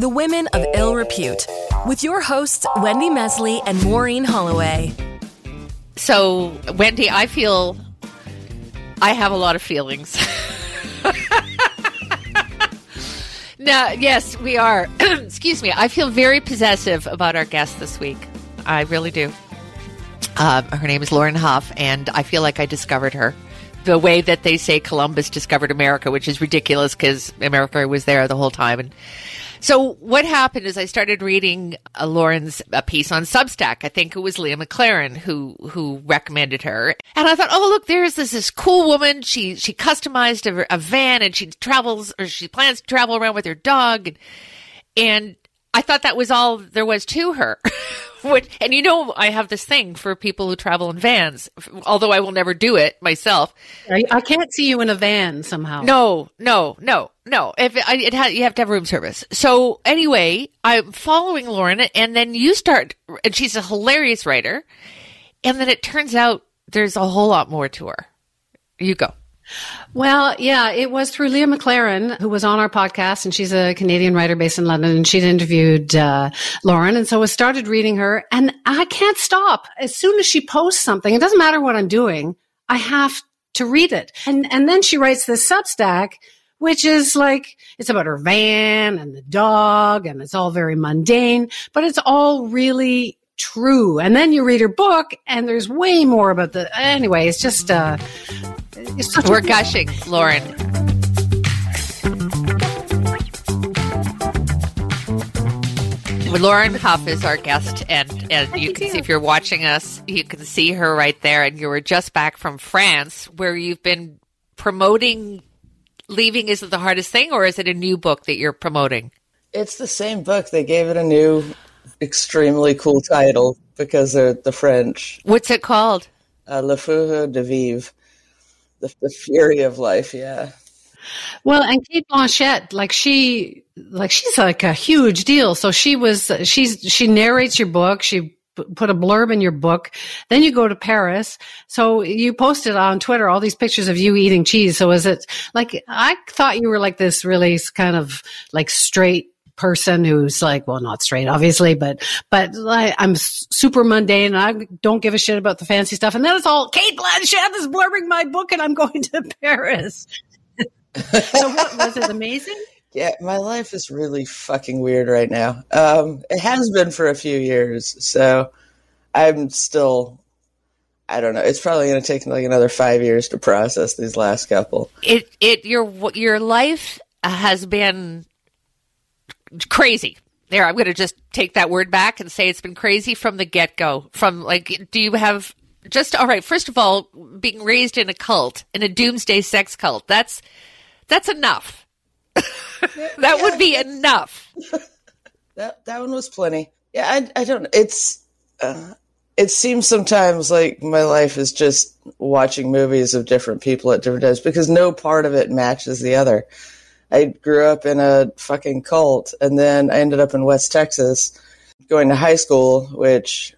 The Women of Ill Repute, with your hosts, Wendy Mesley and Maureen Holloway. So, Wendy, I feel I have a lot of feelings. Now, yes, we are. Excuse me. I feel very possessive about our guest this week. I really do. Her name is Lauren Hough, and I feel like I discovered her. The way that they say Columbus discovered America, which is ridiculous because America was there the whole time. And so what happened is I started reading Lauren's piece on Substack. I think it was Leah McLaren who recommended her. And I thought, oh, look, there's this cool woman. She customized a van and she plans to travel around with her dog. And I thought that was all there was to her. And I have this thing for people who travel in vans, although I will never do it myself. I can't see you in a van somehow. No. You have to have room service. So anyway, I'm following Lauren, and then you start, and she's a hilarious writer. And then it turns out there's a whole lot more to her. You go. Well, yeah, it was through Leah McLaren, who was on our podcast, and she's a Canadian writer based in London, and she'd interviewed Lauren, and so I started reading her, and I can't stop. As soon as she posts something, it doesn't matter what I'm doing, I have to read it. And then she writes this Substack, which is like, it's about her van and the dog, and it's all very mundane, but it's all really true. And then you read her book, and there's way more about anyway, it's just... We're gushing, Lauren. Lauren Hough is our guest, and you can see, if you're watching us, you can see her right there. And you were just back from France, where you've been promoting Leaving Isn't the Hardest Thing, or is it a new book that you're promoting? It's the same book. They gave it a new, extremely cool title because they're the French. What's it called? Le Peur de Vivre. The fury of life, yeah. Well, and Cate Blanchett, she's like a huge deal. So she narrates your book. She put a blurb in your book. Then you go to Paris. So you posted on Twitter all these pictures of you eating cheese. So is it like, I thought you were like this really kind of like straight person who's like, well, not straight, obviously, but I'm super mundane and I don't give a shit about the fancy stuff. And then it's all Cate Blanchett is blurbing my book and I'm going to Paris. So what was it? Amazing? Yeah, my life is really fucking weird right now. It has been for a few years, so I'm still, I don't know. It's probably going to take like another 5 years to process these last couple. Your life has been crazy. There, I'm going to just take that word back and say it's been crazy from the get-go. Do you have all right, first of all, being raised in a cult, in a doomsday sex cult, that's enough. That would be enough. That one was plenty. Yeah, I don't know. It's, it seems sometimes like my life is just watching movies of different people at different times because no part of it matches the other. I grew up in a fucking cult, and then I ended up in West Texas going to high school, which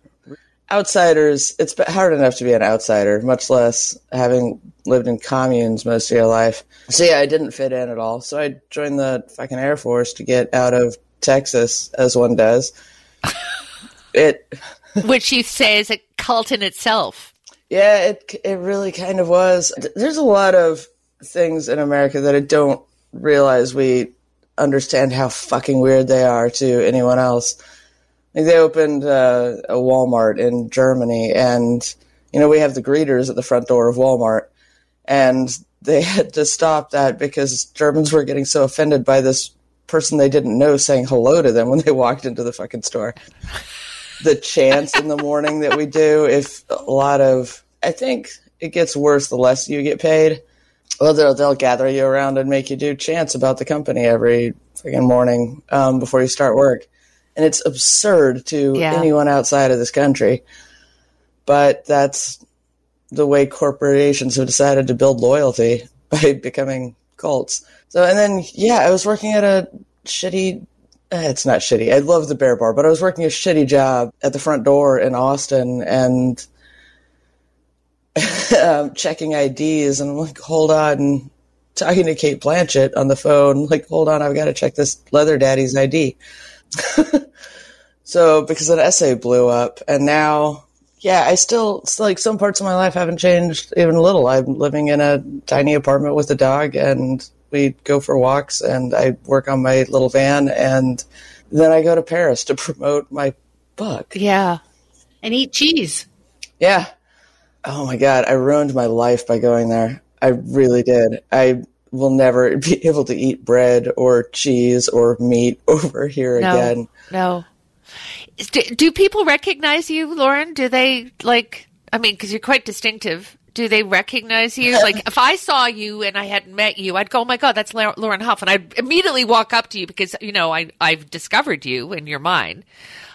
outsiders, it's hard enough to be an outsider, much less having lived in communes most of your life. So yeah, I didn't fit in at all. So I joined the fucking Air Force to get out of Texas, as one does. Which you say is a cult in itself. Yeah, it really kind of was. There's a lot of things in America that I don't realize we understand how fucking weird they are to anyone else. Like they opened a Walmart in Germany, and we have the greeters at the front door of Walmart, and they had to stop that because Germans were getting so offended by this person they didn't know saying hello to them when they walked into the fucking store. The chants in the morning that we do, I think it gets worse the less you get paid. Well, they'll gather you around and make you do chants about the company every fucking morning before you start work. And it's absurd to anyone outside of this country. But that's the way corporations have decided to build loyalty, by becoming cults. So, and then, I was working at a shitty... it's not shitty. I love the Bear Bar, but I was working a shitty job at the front door in Austin, and... checking IDs, and I'm like, hold on, talking to Cate Blanchett on the phone, like, hold on, I've got to check this leather daddy's ID. So, because an essay blew up, and now, yeah, I still, like, some parts of my life haven't changed even a little. I'm living in a tiny apartment with a dog, and we go for walks, and I work on my little van, and then I go to Paris to promote my book. Yeah. And eat cheese. Yeah. Oh, my God. I ruined my life by going there. I really did. I will never be able to eat bread or cheese or meat over here again. No. Do people recognize you, Lauren? Do they, like, I mean, because you're quite distinctive. Do they recognize you? Like, if I saw you and I hadn't met you, I'd go, oh, my God, that's Lauren Hough. And I'd immediately walk up to you because, you know, I've discovered you in your mind.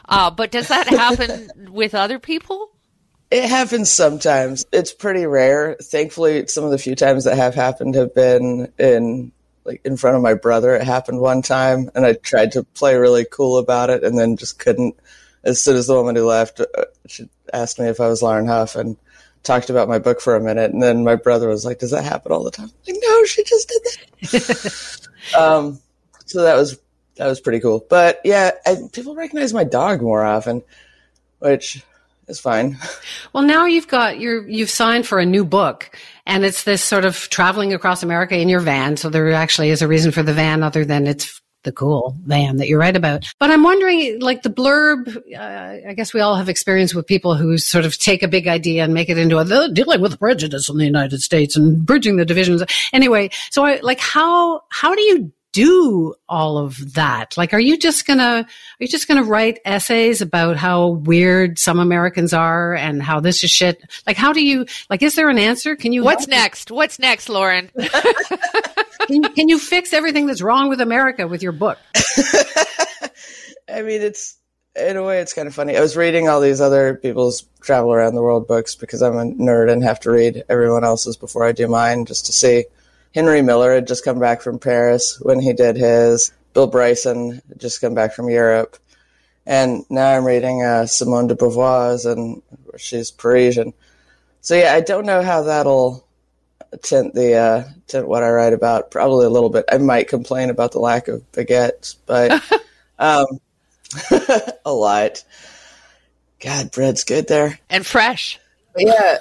But does that happen with other people? It happens sometimes. It's pretty rare. Thankfully, some of the few times that have happened have been in front of my brother. It happened one time, and I tried to play really cool about it and then just couldn't. As soon as the woman who left, she asked me if I was Lauren Hough and talked about my book for a minute. And then my brother was like, does that happen all the time? I'm like, no, she just did that. So that was pretty cool. But yeah, people recognize my dog more often, which is fine. Well, now you've signed for a new book, and it's this sort of traveling across America in your van. So there actually is a reason for the van other than it's the cool van that you write about. But I'm wondering, like, the blurb, I guess we all have experience with people who sort of take a big idea and make it into dealing with prejudice in the United States and bridging the divisions. Anyway, so how do you do all of that? Like, are you just gonna write essays about how weird some Americans are and how this is shit? Like, how do you, like, is there an answer? Can you? What's next? What's next, Lauren? Can you fix everything that's wrong with America with your book? I mean, it's, in a way, it's kind of funny. I was reading all these other people's travel around the world books because I'm a nerd and have to read everyone else's before I do mine, just to see. Henry Miller had just come back from Paris when he did his. Bill Bryson had just come back from Europe. And now I'm reading Simone de Beauvoir's, and she's Parisian. So, yeah, I don't know how that'll tint what I write about. Probably a little bit. I might complain about the lack of baguettes, but a lot. God, bread's good there. And fresh. Yeah,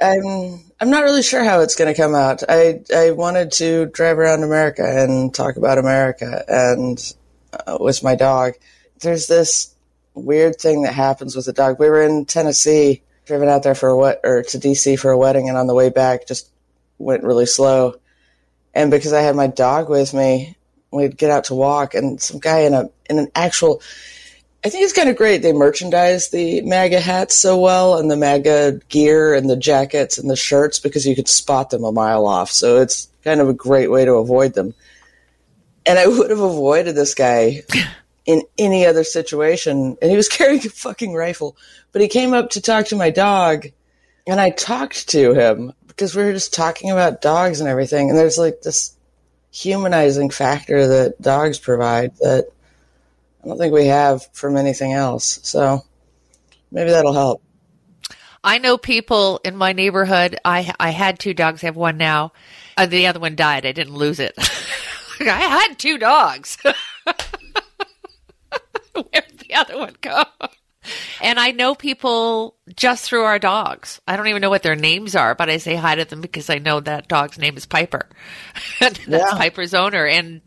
I'm not really sure how it's going to come out. I wanted to drive around America and talk about America, and with my dog. There's this weird thing that happens with the dog. We were in Tennessee, driven out there to DC for a wedding, and on the way back just went really slow. And because I had my dog with me, we'd get out to walk, and some guy in an actual, I think it's kind of great. They merchandise the MAGA hats so well, and the MAGA gear and the jackets and the shirts, because you could spot them a mile off. So it's kind of a great way to avoid them. And I would have avoided this guy in any other situation. And he was carrying a fucking rifle. But he came up to talk to my dog, and I talked to him because we were just talking about dogs and everything. And there's like this humanizing factor that dogs provide that I don't think we have from anything else. So maybe that'll help. I know people in my neighborhood. I had two dogs. I have one now. The other one died. I didn't lose it. I had two dogs. Where'd the other one go? And I know people just through our dogs. I don't even know what their names are, but I say hi to them because I know that dog's name is Piper. That's Piper's owner. And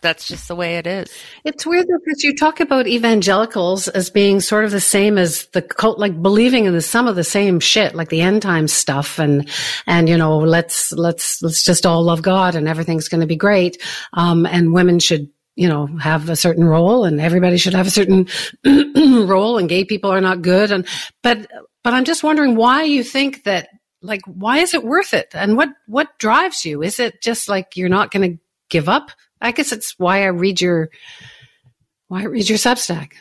that's just the way it is. It's weird though, because you talk about evangelicals as being sort of the same as the cult, like believing in some of the same shit, like the end time stuff, and you know, let's just all love God and everything's going to be great. And women should, you know, have a certain role, and everybody should have a certain role, and gay people are not good. And but I'm just wondering why you think that. Like, why is it worth it? And what drives you? Is it just like you're not going to give up? I guess it's why I read your Substack.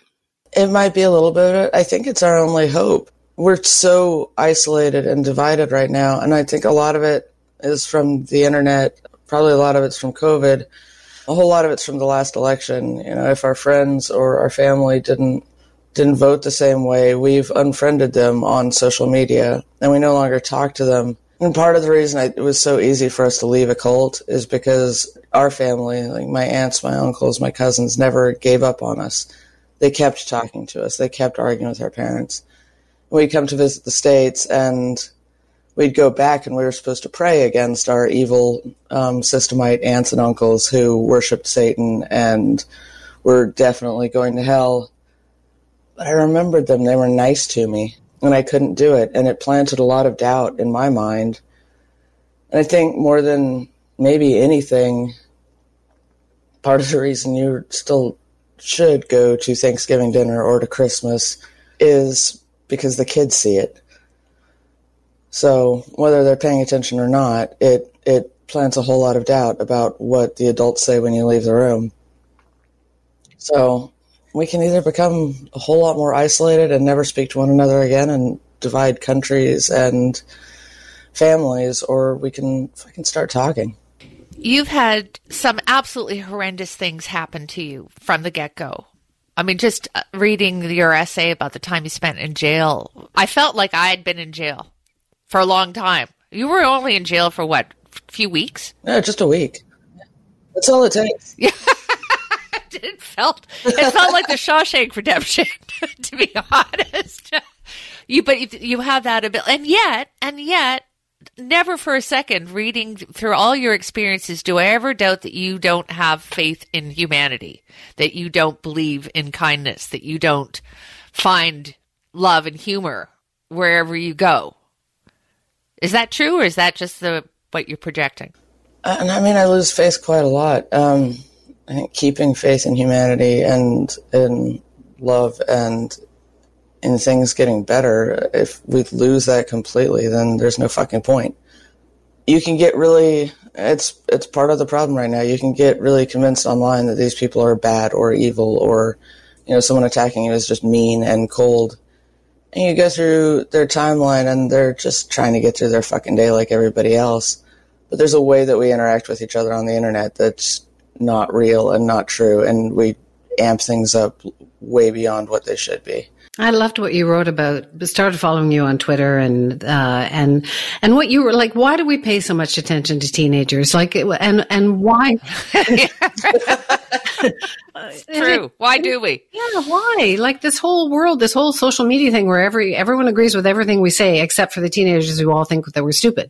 It might be a little bit of it. I think it's our only hope. We're so isolated and divided right now, and I think a lot of it is from the internet. Probably a lot of it's from COVID. A whole lot of it's from the last election. You know, if our friends or our family didn't vote the same way, we've unfriended them on social media, and we no longer talk to them. And part of the reason it was so easy for us to leave a cult is because our family, like my aunts, my uncles, my cousins, never gave up on us. They kept talking to us. They kept arguing with our parents. We'd come to visit the States, and we'd go back, and we were supposed to pray against our evil systemite aunts and uncles who worshipped Satan and were definitely going to hell. But I remembered them. They were nice to me, and I couldn't do it, and it planted a lot of doubt in my mind. And I think more than maybe anything, part of the reason you still should go to Thanksgiving dinner or to Christmas is because the kids see it. So whether they're paying attention or not, it plants a whole lot of doubt about what the adults say when you leave the room. So we can either become a whole lot more isolated and never speak to one another again and divide countries and families, or we can fucking start talking. You've had some absolutely horrendous things happen to you from the get-go. I mean, just reading your essay about the time you spent in jail, I felt like I had been in jail for a long time. You were only in jail for what, a few weeks? Yeah, just a week. That's all it takes. Yeah. It felt like the Shawshank Redemption, to be honest. But you have that ability, and yet, never for a second, reading through all your experiences, do I ever doubt that you don't have faith in humanity, that you don't believe in kindness, that you don't find love and humor wherever you go. Is that true, or is that just what you're projecting? And I mean, I lose faith quite a lot. I think keeping faith in humanity and in love and in things getting better, if we lose that completely, then there's no fucking point. You can get really, it's part of the problem right now. You can get really convinced online that these people are bad or evil, or, you know, someone attacking you is just mean and cold. And you go through their timeline and they're just trying to get through their fucking day like everybody else. But there's a way that we interact with each other on the internet that's not real and not true, and we amp things up way beyond what they should be. I loved what you wrote about. Started following you on Twitter, and what you were like. Why do we pay so much attention to teenagers? Like, and why? It's true. Why do we? Yeah, why? Like this whole world, this whole social media thing, where everyone agrees with everything we say, except for the teenagers who all think that we're stupid.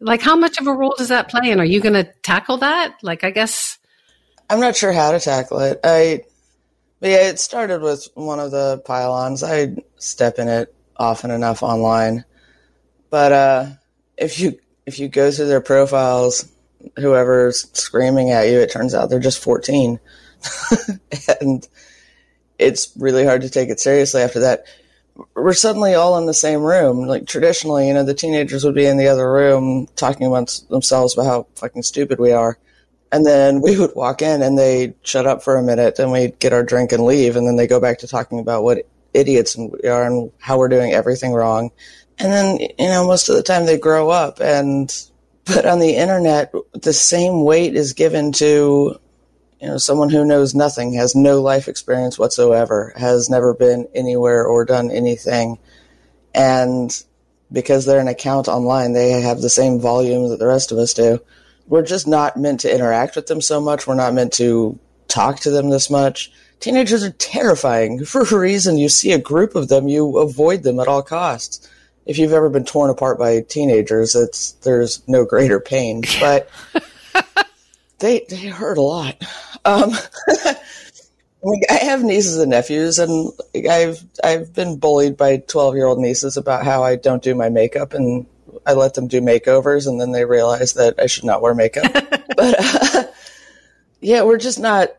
Like, how much of a role does that play? And are you going to tackle that? Like, I guess I'm not sure how to tackle it. But yeah, it started with one of the pylons. I step in it often enough online. But if you go through their profiles, whoever's screaming at you, it turns out they're just 14. And it's really hard to take it seriously after that. We're suddenly all in the same room. Like traditionally, you know, the teenagers would be in the other room talking amongst themselves about how fucking stupid we are. And then we would walk in and they'd shut up for a minute and we'd get our drink and leave. And then they go back to talking about what idiots we are and how we're doing everything wrong. And then, you know, most of the time they grow up but on the internet, the same weight is given to, you know, someone who knows nothing, has no life experience whatsoever, has never been anywhere or done anything. And because they're an account online, they have the same volume that the rest of us do. We're just not meant to interact with them so much. We're not meant to talk to them this much. Teenagers are terrifying. For a reason, you see a group of them, you avoid them at all costs. If you've ever been torn apart by teenagers, there's no greater pain. But they hurt a lot. I have nieces and nephews, and I've been bullied by 12-year-old nieces about how I don't do my makeup, and I let them do makeovers, and then they realize that I should not wear makeup. But we're just not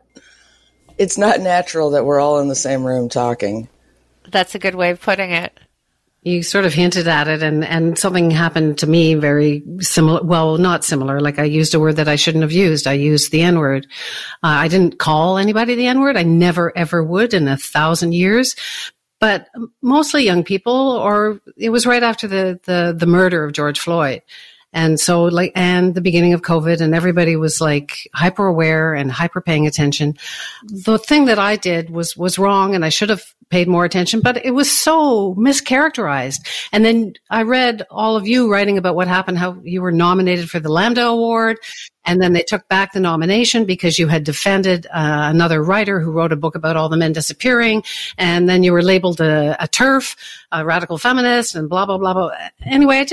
– it's not natural that we're all in the same room talking. That's a good way of putting it. You sort of hinted at it, and something happened to me very similar. Well, not similar. Like I used a word that I shouldn't have used. I used the N-word. I didn't call anybody the N-word. I never, ever would in 1,000 years. But mostly young people, or it was right after the murder of George Floyd. And so like, and the beginning of COVID, and everybody was like hyper aware and hyper paying attention. The thing that I did was wrong, and I should have paid more attention, but it was so mischaracterized. And then I read all of you writing about what happened, how you were nominated for the Lambda Award. And then they took back the nomination because you had defended another writer who wrote a book about all the men disappearing. And then you were labeled a TERF, a radical feminist, and blah, blah, blah, blah. Anyway,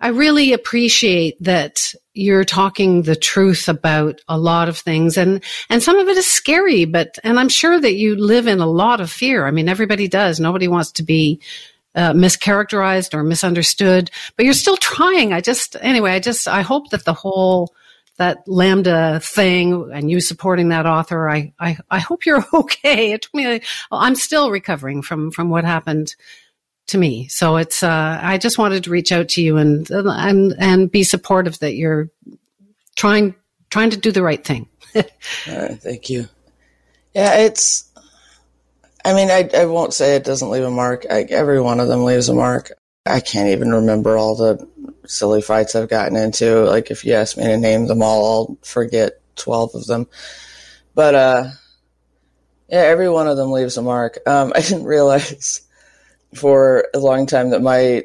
I really appreciate that you're talking the truth about a lot of things. And some of it is scary, and I'm sure that you live in a lot of fear. I mean, everybody does. Nobody wants to be mischaracterized or misunderstood, but you're still trying. I hope that that Lambda thing and you supporting that author, I hope you're okay. It took me, I'm still recovering from what happened to me. So it's, I just wanted to reach out to you and be supportive that you're trying to do the right thing. All right, thank you. Yeah, it's, I mean, I won't say it doesn't leave a mark. Every one of them leaves a mark. I can't even remember all the silly fights I've gotten into. Like, if you ask me to name them all, I'll forget 12 of them. But, yeah, every one of them leaves a mark. I didn't realize for a long time that my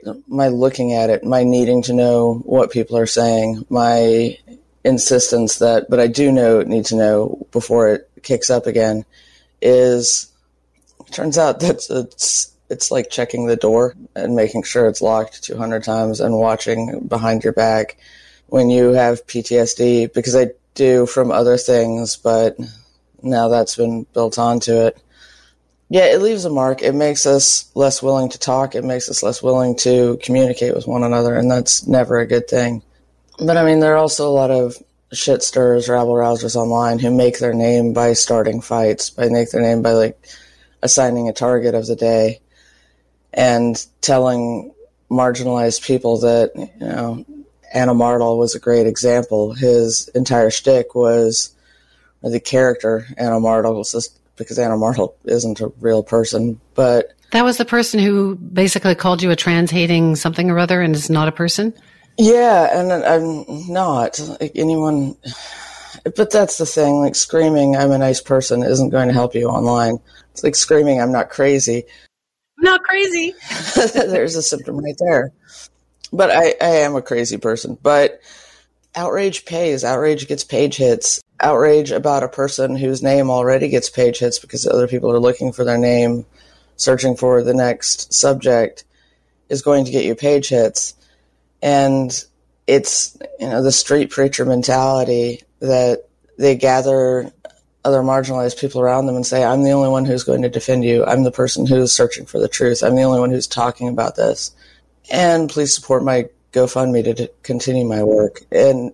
looking at it, my needing to know what people are saying, my insistence that, but I do need to know before it kicks up again, is... turns out that it's like checking the door and making sure it's locked 200 times and watching behind your back when you have PTSD, because I do from other things, but now that's been built onto it. Yeah, it leaves a mark. It makes us less willing to talk. It makes us less willing to communicate with one another, and that's never a good thing. But, I mean, there are also a lot of shit stirrers, rabble-rousers online who make their name by starting fights, assigning a target of the day and telling marginalized people that, you know, Anna Martel was a great example. His entire shtick was the character Anna Martel, because Anna Martel isn't a real person, but... That was the person who basically called you a trans-hating something or other and is not a person? Yeah, and I'm not. Like, anyone... But that's the thing, like screaming, I'm a nice person isn't going to help you online. It's like screaming, I'm not crazy. I'm not crazy. There's a symptom right there. But I am a crazy person. But outrage pays. Outrage gets page hits. Outrage about a person whose name already gets page hits because other people are looking for their name, searching for the next subject, is going to get you page hits. And it's, you know, the street preacher mentality that they gather other marginalized people around them and say, I'm the only one who's going to defend you. I'm the person who's searching for the truth. I'm the only one who's talking about this. And please support my GoFundMe to continue my work. And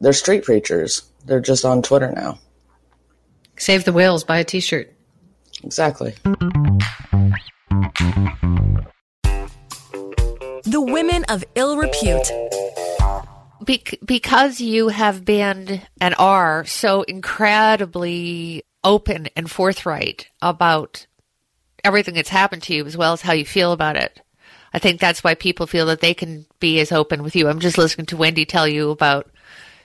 they're street preachers. They're just on Twitter now. Save the whales, buy a t-shirt. Exactly. The Women of Ill Repute. Because you have been and are so incredibly open and forthright about everything that's happened to you as well as how you feel about it. I think that's why people feel that they can be as open with you. I'm just listening to Wendy tell you about,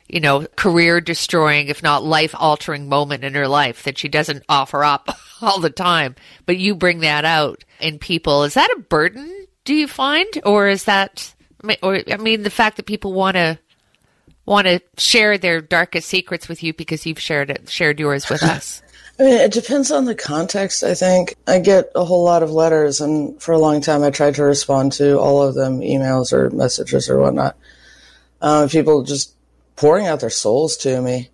you know, career-destroying, if not life-altering moment in her life that she doesn't offer up all the time. But you bring that out in people. Is that a burden, do you find? Or is that... Or, I mean, the fact that people want to share their darkest secrets with you because you've shared yours with us. I mean, it depends on the context, I think. I get a whole lot of letters, and for a long time I tried to respond to all of them, emails or messages or whatnot. People just pouring out their souls to me.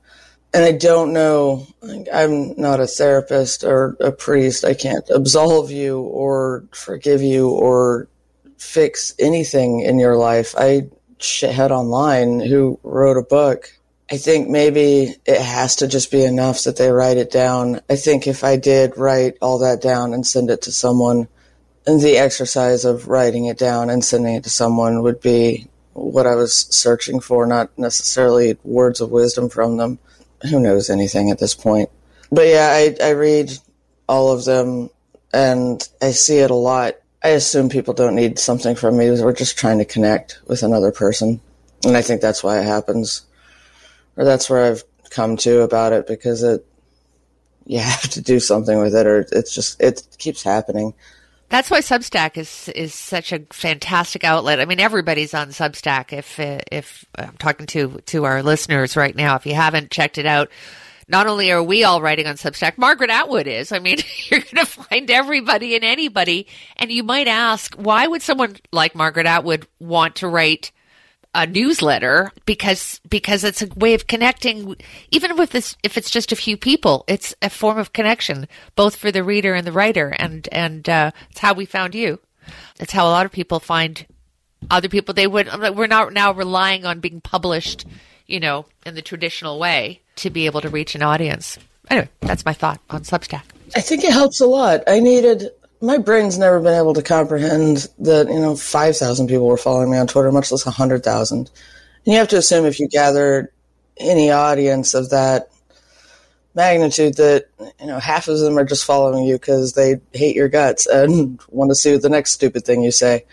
And I don't know, I'm not a therapist or a priest. I can't absolve you or forgive you or fix anything in your life. I shithead online who wrote a book. I think maybe it has to just be enough that they write it down. I think if I did write all that down and send it to someone, and the exercise of writing it down and sending it to someone would be what I was searching for, not necessarily words of wisdom from them. Who knows anything at this point? But yeah, I read all of them and I see it a lot. I assume people don't need something from me. We're just trying to connect with another person. And I think that's why it happens. Or that's where I've come to about it, because you have to do something with it, or it keeps happening. That's why Substack is such a fantastic outlet. I mean, everybody's on Substack. If I'm talking to our listeners right now, if you haven't checked it out, not only are we all writing on Substack, Margaret Atwood is. I mean, you're going to find everybody and anybody. And you might ask, why would someone like Margaret Atwood want to write a newsletter? Because it's a way of connecting, even with this, if it's just a few people, it's a form of connection, both for the reader and the writer. And it's how we found you. It's how a lot of people find other people. We're not now relying on being published, in the traditional way to be able to reach an audience. Anyway, that's my thought on Substack. I think it helps a lot. My brain's never been able to comprehend that, 5,000 people were following me on Twitter, much less 100,000. And you have to assume if you gather any audience of that magnitude that, half of them are just following you because they hate your guts and want to see the next stupid thing you say.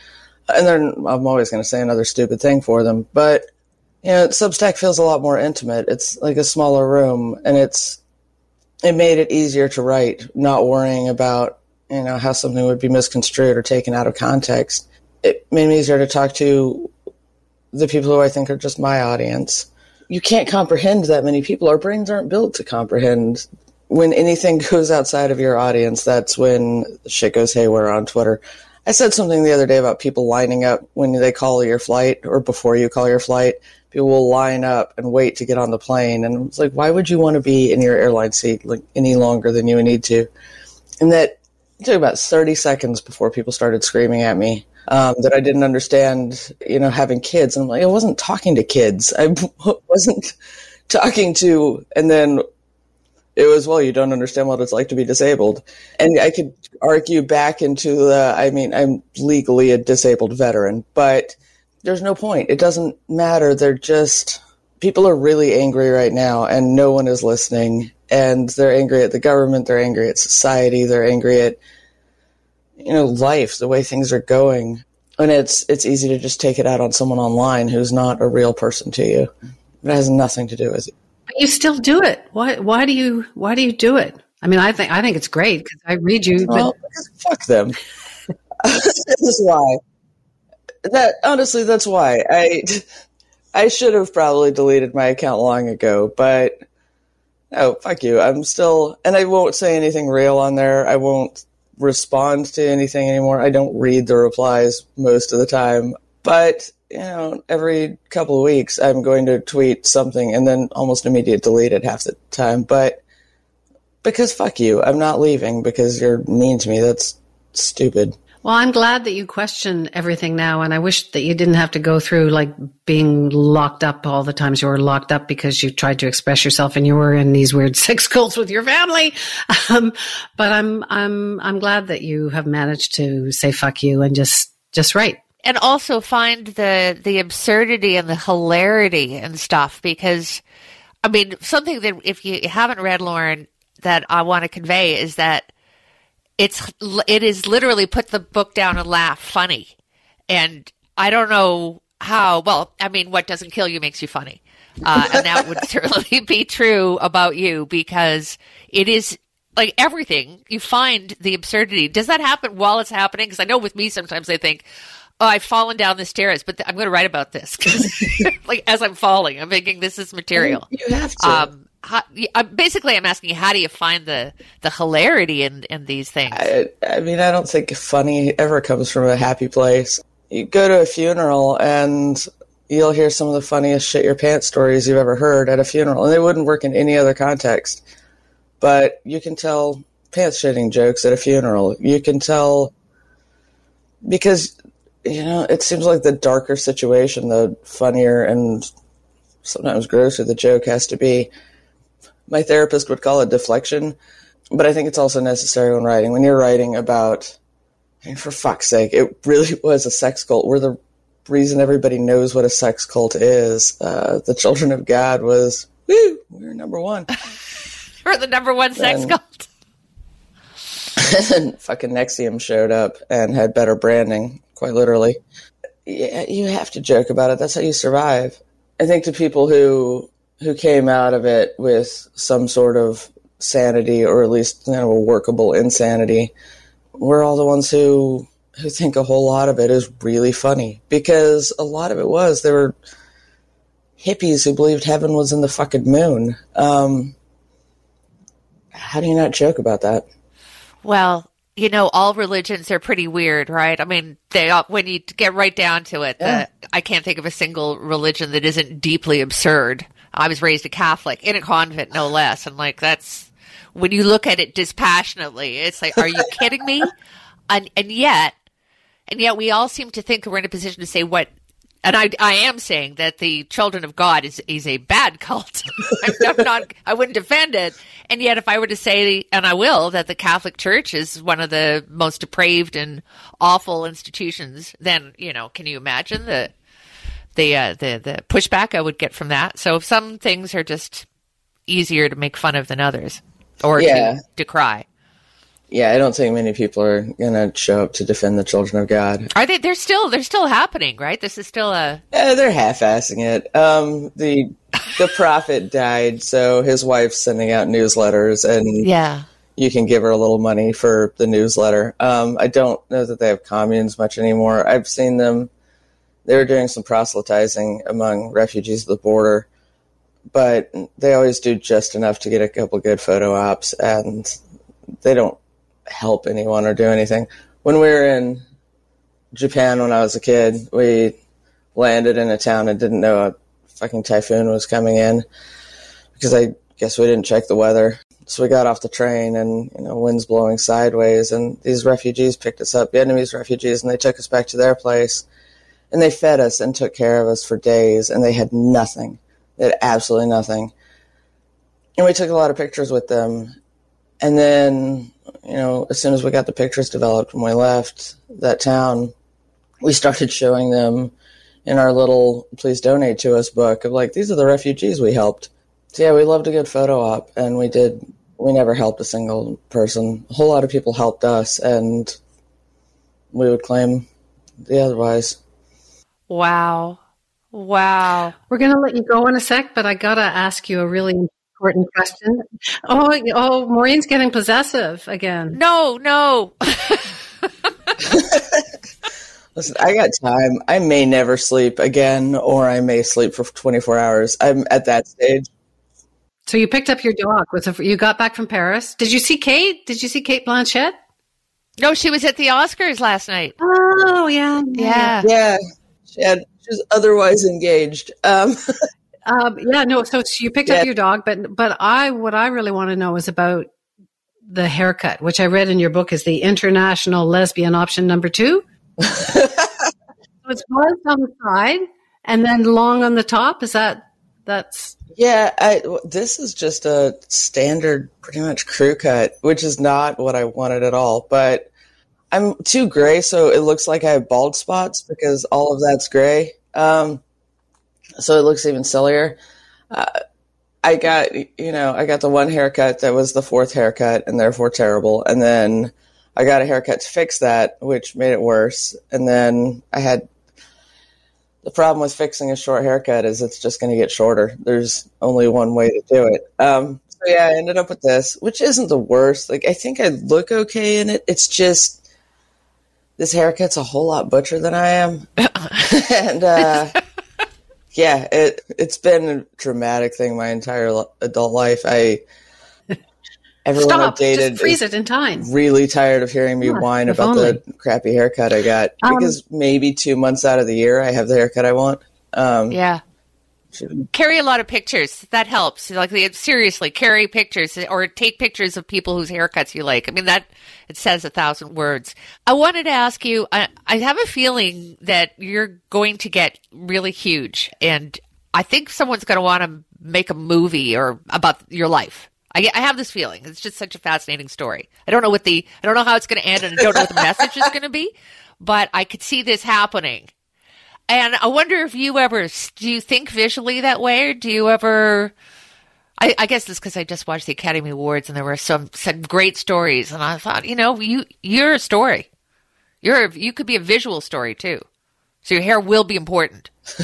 And then I'm always going to say another stupid thing for them. But, Substack feels a lot more intimate. It's like a smaller room, and it made it easier to write, not worrying about, how something would be misconstrued or taken out of context. It made me easier to talk to the people who I think are just my audience. You can't comprehend that many people. Our brains aren't built to comprehend. When anything goes outside of your audience, that's when shit goes haywire on Twitter. I said something the other day about people lining up when they call your flight or before you call your flight. People will line up and wait to get on the plane. And it's like, why would you want to be in your airline seat any longer than you need to? And that it took about 30 seconds before people started screaming at me that I didn't understand, having kids. And I'm like, I wasn't talking to kids. I wasn't talking to, and then it was, well, you don't understand what it's like to be disabled. And I could argue back into I'm legally a disabled veteran, but there's no point. It doesn't matter. People are really angry right now, and no one is listening. And they're angry at the government. They're angry at society. They're angry at, life, the way things are going. And it's easy to just take it out on someone online who's not a real person to you. It has nothing to do with it. But you still do it. Why do you do it? I mean, I think it's great because I read you. Well, because fuck them. This is why. That's why. I should have probably deleted my account long ago, but no, fuck you. I'm still, and I won't say anything real on there. I won't respond to anything anymore. I don't read the replies most of the time, but every couple of weeks I'm going to tweet something and then almost immediate delete it half the time. But because fuck you, I'm not leaving because you're mean to me. That's stupid. Well, I'm glad that you question everything now, and I wish that you didn't have to go through being locked up all the times you were locked up because you tried to express yourself and you were in these weird sex cults with your family. But I'm glad that you have managed to say fuck you and just write. And also find the absurdity and the hilarity and stuff, because I mean, something that if you haven't read, Lauren, that I want to convey is that It is literally put the book down and laugh funny. And I don't know how, what doesn't kill you makes you funny. And that would certainly be true about you, because it is like everything, you find the absurdity. Does that happen while it's happening? Because I know with me sometimes I think, oh, I've fallen down the stairs, but I'm going to write about this. As I'm falling, I'm thinking this is material. You have to. Basically, I'm asking you, how do you find the hilarity in these things? I don't think funny ever comes from a happy place. You go to a funeral and you'll hear some of the funniest shit your pants stories you've ever heard at a funeral. And they wouldn't work in any other context. But you can tell pants shitting jokes at a funeral. You can tell because, it seems like the darker situation, the funnier and sometimes grosser the joke has to be. My therapist would call it deflection, but I think it's also necessary when writing. When you're writing about, for fuck's sake, it really was a sex cult. We're the reason everybody knows what a sex cult is. The Children of God was, we were number one. We're the number one sex cult. And fucking NXIVM showed up and had better branding, quite literally. Yeah, you have to joke about it. That's how you survive. I think to people who came out of it with some sort of sanity, or at least kind of a workable insanity, we're all the ones who think a whole lot of it is really funny, because a lot of it was, there were hippies who believed heaven was in the fucking moon. How do you not joke about that? Well, you know, all religions are pretty weird, right? I mean, they all, when you get right down to it, yeah. I can't think of a single religion that isn't deeply absurd. I was raised a Catholic in a convent, no less. And like, that's when you look at it dispassionately, it's like, are you kidding me? And yet we all seem to think we're in a position to say what, and I am saying that the Children of God is a bad cult. I wouldn't defend it. And yet if I were to say, and I will, that the Catholic Church is one of the most depraved and awful institutions, then, you know, can you imagine the pushback I would get from that? So if some things are just easier to make fun of than others, or to decry. Yeah, I don't think many people are going to show up to defend the Children of God. Are they? They're still happening, right? This is still a. Yeah, they're half-assing it. The prophet died, so his wife's sending out newsletters, and you can give her a little money for the newsletter. I don't know that they have communes much anymore. I've seen them. They were doing some proselytizing among refugees at the border, but they always do just enough to get a couple good photo ops, and they don't help anyone or do anything. When we were in Japan when I was a kid, we landed in a town and didn't know a fucking typhoon was coming in, because I guess we didn't check the weather. So we got off the train and, you know, wind's blowing sideways, and these refugees picked us up, Vietnamese refugees, and they took us back to their place, and they fed us and took care of us for days, and they had nothing. They had absolutely nothing. And we took a lot of pictures with them. And then, you know, as soon as we got the pictures developed when we left that town, we started showing them in our little Please Donate to Us book of like, these are the refugees we helped. So yeah, we loved a good photo op, and we never helped a single person. A whole lot of people helped us, and we would claim the otherwise. Wow. We're going to let you go in a sec, but I got to ask you a really important question. Oh, Maureen's getting possessive again. No. Listen, I got time. I may never sleep again, or I may sleep for 24 hours. I'm at that stage. So you picked up your dog. You got back from Paris. Did you see Cate? Did you see Cate Blanchett? No, she was at the Oscars last night. Oh, yeah. Yeah. She was otherwise engaged. So you picked up your dog, but what I really want to know is about the haircut, which I read in your book is the international lesbian option #2. So it's buzzed on the side and then long on the top. Is that's? Yeah, this is just a standard, pretty much crew cut, which is not what I wanted at all. But I'm too gray, so it looks like I have bald spots because all of that's gray. So it looks even sillier. I got the one haircut that was the fourth haircut and therefore terrible. And then I got a haircut to fix that, which made it worse. And then I had the problem with fixing a short haircut is it's just going to get shorter. There's only one way to do it. I ended up with this, which isn't the worst. Like, I think I look okay in it. It's just, this haircut's a whole lot butcher than I am. And, yeah, it's been a traumatic thing my entire adult life. Everyone updated. Just freeze it in time. Really tired of hearing me whine about the crappy haircut I got, because maybe 2 months out of the year I have the haircut I want. Carry a lot of pictures. That helps. Like, seriously, carry pictures or take pictures of people whose haircuts you like. I mean, that it says 1,000 words. I wanted to ask you, I have a feeling that you're going to get really huge, and I think someone's going to want to make a movie or about your life. I have this feeling. It's just such a fascinating story. I don't know how it's going to end, and I don't know what the message is going to be, but I could see this happening. And I wonder if do you think visually that way? Or do you ever, I guess it's because I just watched the Academy Awards and there were some great stories. And I thought, you know, you're a story. You could be a visual story, too. So your hair will be important. I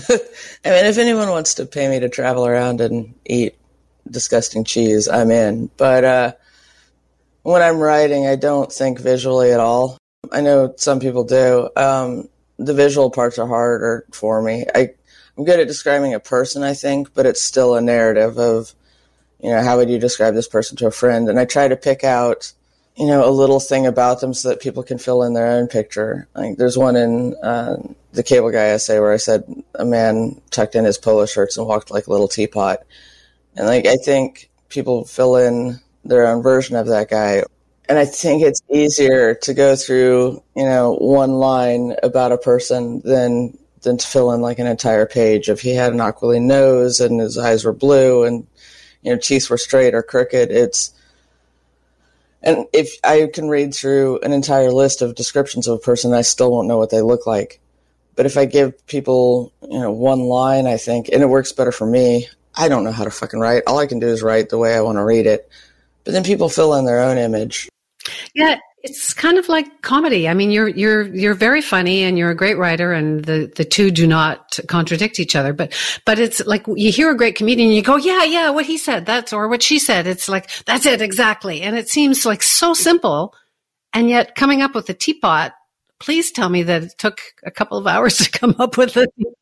mean, if anyone wants to pay me to travel around and eat disgusting cheese, I'm in. But when I'm writing, I don't think visually at all. I know some people do. The visual parts are harder for me. I'm good at describing a person, I think, but it's still a narrative of, you know, how would you describe this person to a friend? And I try to pick out, you know, a little thing about them so that people can fill in their own picture. Like there's one in the Cable Guy essay where I said a man tucked in his polo shirts and walked like a little teapot. And like I think people fill in their own version of that guy. And I think it's easier to go through, you know, one line about a person than to fill in like an entire page. If he had an aquiline nose and his eyes were blue and, you know, teeth were straight or crooked, and if I can read through an entire list of descriptions of a person, I still won't know what they look like. But if I give people, you know, one line, I think, and it works better for me, I don't know how to fucking write. All I can do is write the way I want to read it. But then people fill in their own image. Yeah, it's kind of like comedy. I mean, you're very funny and you're a great writer, and the two do not contradict each other. But it's like you hear a great comedian and you go, yeah, what he said, that's, or what she said. It's like, that's it, exactly. And it seems like so simple. And yet coming up with a teapot, please tell me that it took a couple of hours to come up with a teapot.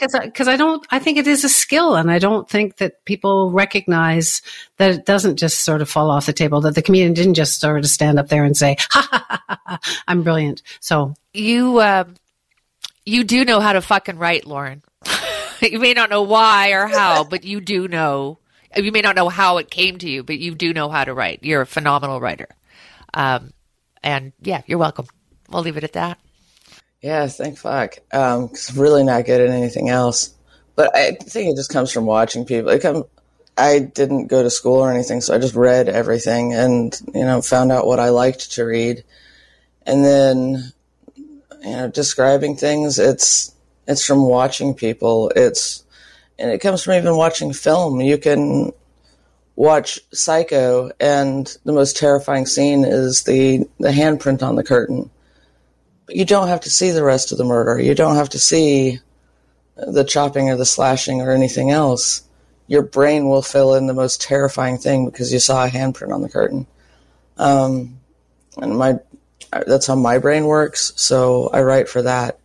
Because I think it is a skill, and I don't think that people recognize that it doesn't just sort of fall off the table, that the comedian didn't just sort of stand up there and say, ha, ha, ha, ha, I'm brilliant. So you do know how to fucking write, Lauren. You may not know why or how, but you do know. You may not know how it came to you, but you do know how to write. You're a phenomenal writer. And yeah, you're welcome. We'll leave it at that. Yeah, thank fuck. 'Cause I'm really not good at anything else. But I think it just comes from watching people. I didn't go to school or anything, so I just read everything and, you know, found out what I liked to read. And then, you know, describing things, it's from watching people. And it comes from even watching film. You can watch Psycho, and the most terrifying scene is the handprint on the curtain. But you don't have to see the rest of the murder. You don't have to see the chopping or the slashing or anything else. Your brain will fill in the most terrifying thing because you saw a handprint on the curtain. That's how my brain works, so I write for that.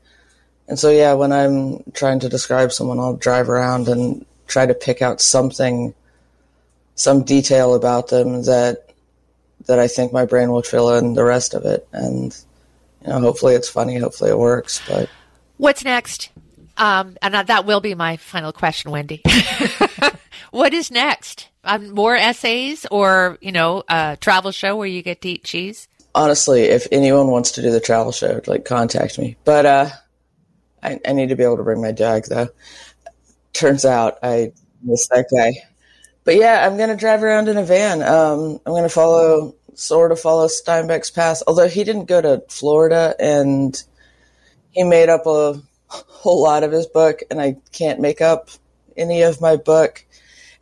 And so, yeah, when I'm trying to describe someone, I'll drive around and try to pick out something, some detail about them that I think my brain will fill in the rest of it. And you know, hopefully it's funny. Hopefully it works. But what's next? And that will be my final question, Wendy. What is next? More essays, or you know, a travel show where you get to eat cheese? Honestly, if anyone wants to do the travel show, like contact me. But I need to be able to bring my dog, though. Turns out I miss that guy. But yeah, I'm gonna drive around in a van. I'm gonna sort of follow Steinbeck's path, although he didn't go to Florida and he made up a whole lot of his book, and I can't make up any of my book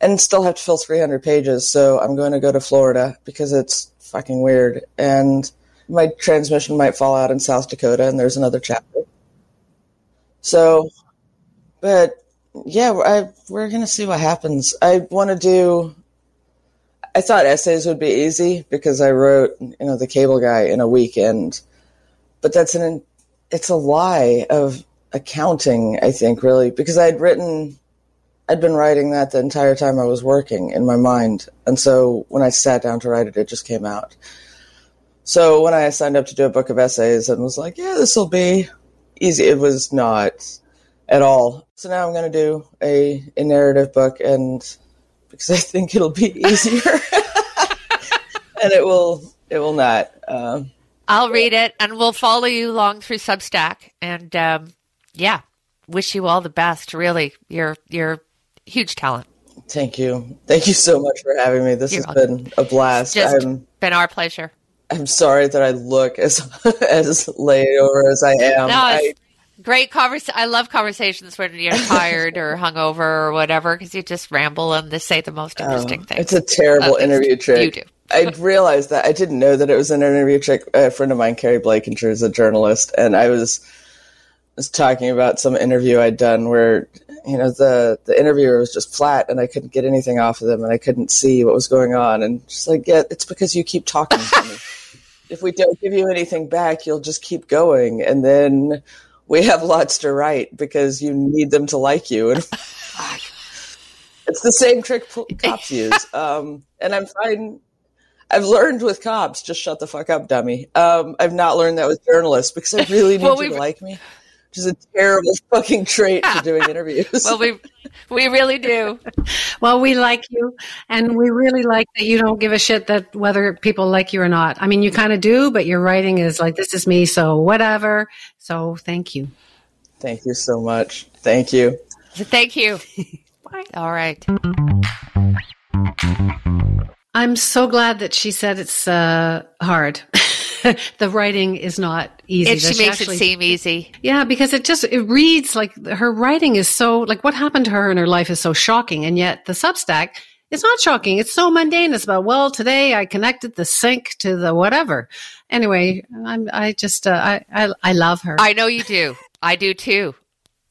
and still have to fill 300 pages. So I'm going to go to Florida because it's fucking weird. And my transmission might fall out in South Dakota, and there's another chapter. So, but yeah, we're going to see what happens. I thought essays would be easy because I wrote, you know, The Cable Guy in a weekend, but it's a lie of accounting, I think, really, because I'd been writing that the entire time I was working in my mind. And so when I sat down to write it, it just came out. So when I signed up to do a book of essays and was like, yeah, this will be easy, it was not at all. So now I'm going to do a narrative book, and because I think it'll be easier, and it will not. I'll read it, and we'll follow you along through Substack, and yeah, wish you all the best. Really, you're huge talent. Thank you so much for having me. This has been a blast. It's been our pleasure. I'm sorry that I look as laid over as I am. No, Great conversation. I love conversations when you're tired or hungover or whatever, because you just ramble and they say the most interesting things. It's a terrible interview trick. You do. I realized that. I didn't know that it was an interview trick. A friend of mine, Carrie Blakinger, is a journalist, and I was talking about some interview I'd done where, you know, the interviewer was just flat and I couldn't get anything off of them and I couldn't see what was going on. And she's like, yeah, it's because you keep talking to me. If we don't give you anything back, you'll just keep going. And then we have lots to write because you need them to like you. And it's the same trick cops use. And I'm fine. I've learned with cops, just shut the fuck up, dummy. I've not learned that with journalists because I really need you to like me. Which is a terrible fucking trait for doing interviews. Well, we really do. Well, we like you, and we really like that you don't give a shit that whether people like you or not. I mean, you kind of do, but your writing is like, this is me, so whatever. So thank you. Thank you so much. Thank you. Thank you. Bye. All right. I'm so glad that she said it's hard. The writing is not easy. And she makes it seem easy. Yeah, because it reads like her writing is so, like what happened to her in her life is so shocking. And yet the Substack is not shocking. It's so mundane. It's about, well, today I connected the sink to the whatever. Anyway, I love her. I know you do. I do too.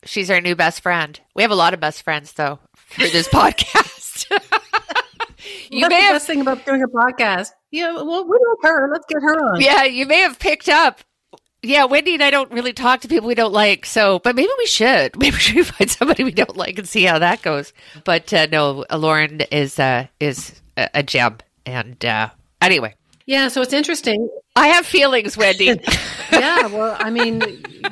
She's our new best friend. We have a lot of best friends though for this podcast. You may have the best thing about doing a podcast. Yeah, well, we like her. Let's get her on. Yeah, you may have picked up. Yeah, Wendy and I don't really talk to people we don't like. So, but maybe we should. Maybe we should find somebody we don't like and see how that goes. But no, Lauren is a gem. And anyway. Yeah, so it's interesting. I have feelings, Wendy. Yeah, well, I mean,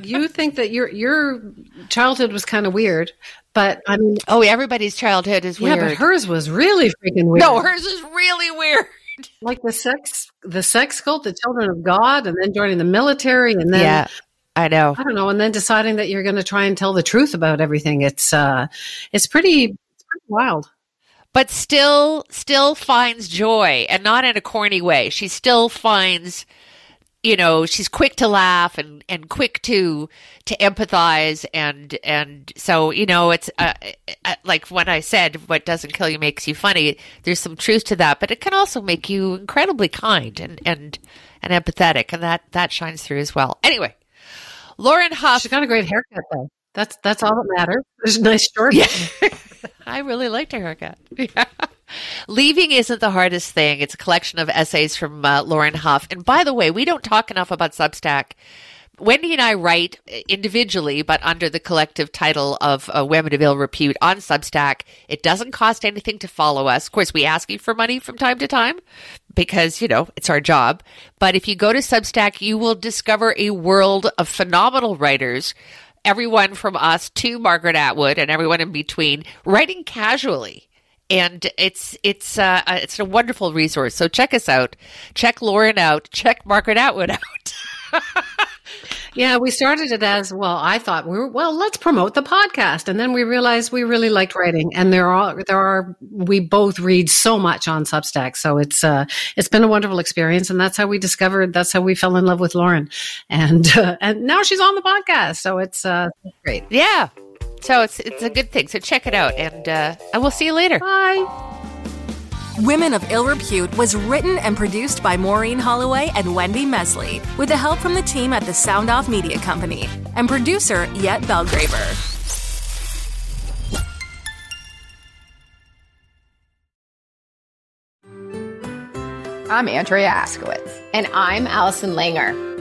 you think that your childhood was kind of weird. But I mean, everybody's childhood is weird. Yeah, but hers was really freaking weird. No, hers is really weird. Like the sex cult, the Children of God, and then joining the military, and then I don't know, and then deciding that you're going to try and tell the truth about everything. It's pretty wild. But still finds joy, and not in a corny way. She still finds, you know, she's quick to laugh and quick to empathize, and so, you know, it's like when I said, what doesn't kill you makes you funny. There's some truth to that, but it can also make you incredibly kind and empathetic, and that shines through as well. Anyway, Lauren Hough. She's got a great haircut though. That's all that matters. There's a nice short. Yeah. I really liked her haircut. Yeah. Leaving Isn't the Hardest Thing. It's a collection of essays from Lauren Hough. And by the way, we don't talk enough about Substack. Wendy and I write individually, but under the collective title of Women of Ill Repute on Substack. It doesn't cost anything to follow us. Of course, we ask you for money from time to time because, you know, it's our job. But if you go to Substack, you will discover a world of phenomenal writers, everyone from us to Margaret Atwood and everyone in between, writing casually. And it's a wonderful resource. So check us out. Check Lauren out. Check Margaret Atwood out. Yeah, we started it as, well, I thought let's promote the podcast. And then we realized we really liked writing. And we both read so much on Substack. So it's been a wonderful experience. And that's how we fell in love with Lauren. And now she's on the podcast. So it's great. Yeah. So it's a good thing. So check it out, and I will see you later. Bye. Women of Ill Repute was written and produced by Maureen Holloway and Wendy Mesley, with the help from the team at the Sound Off Media Company, and producer Yet Belgraver. I'm Andrea Askowitz. And I'm Allison Langer.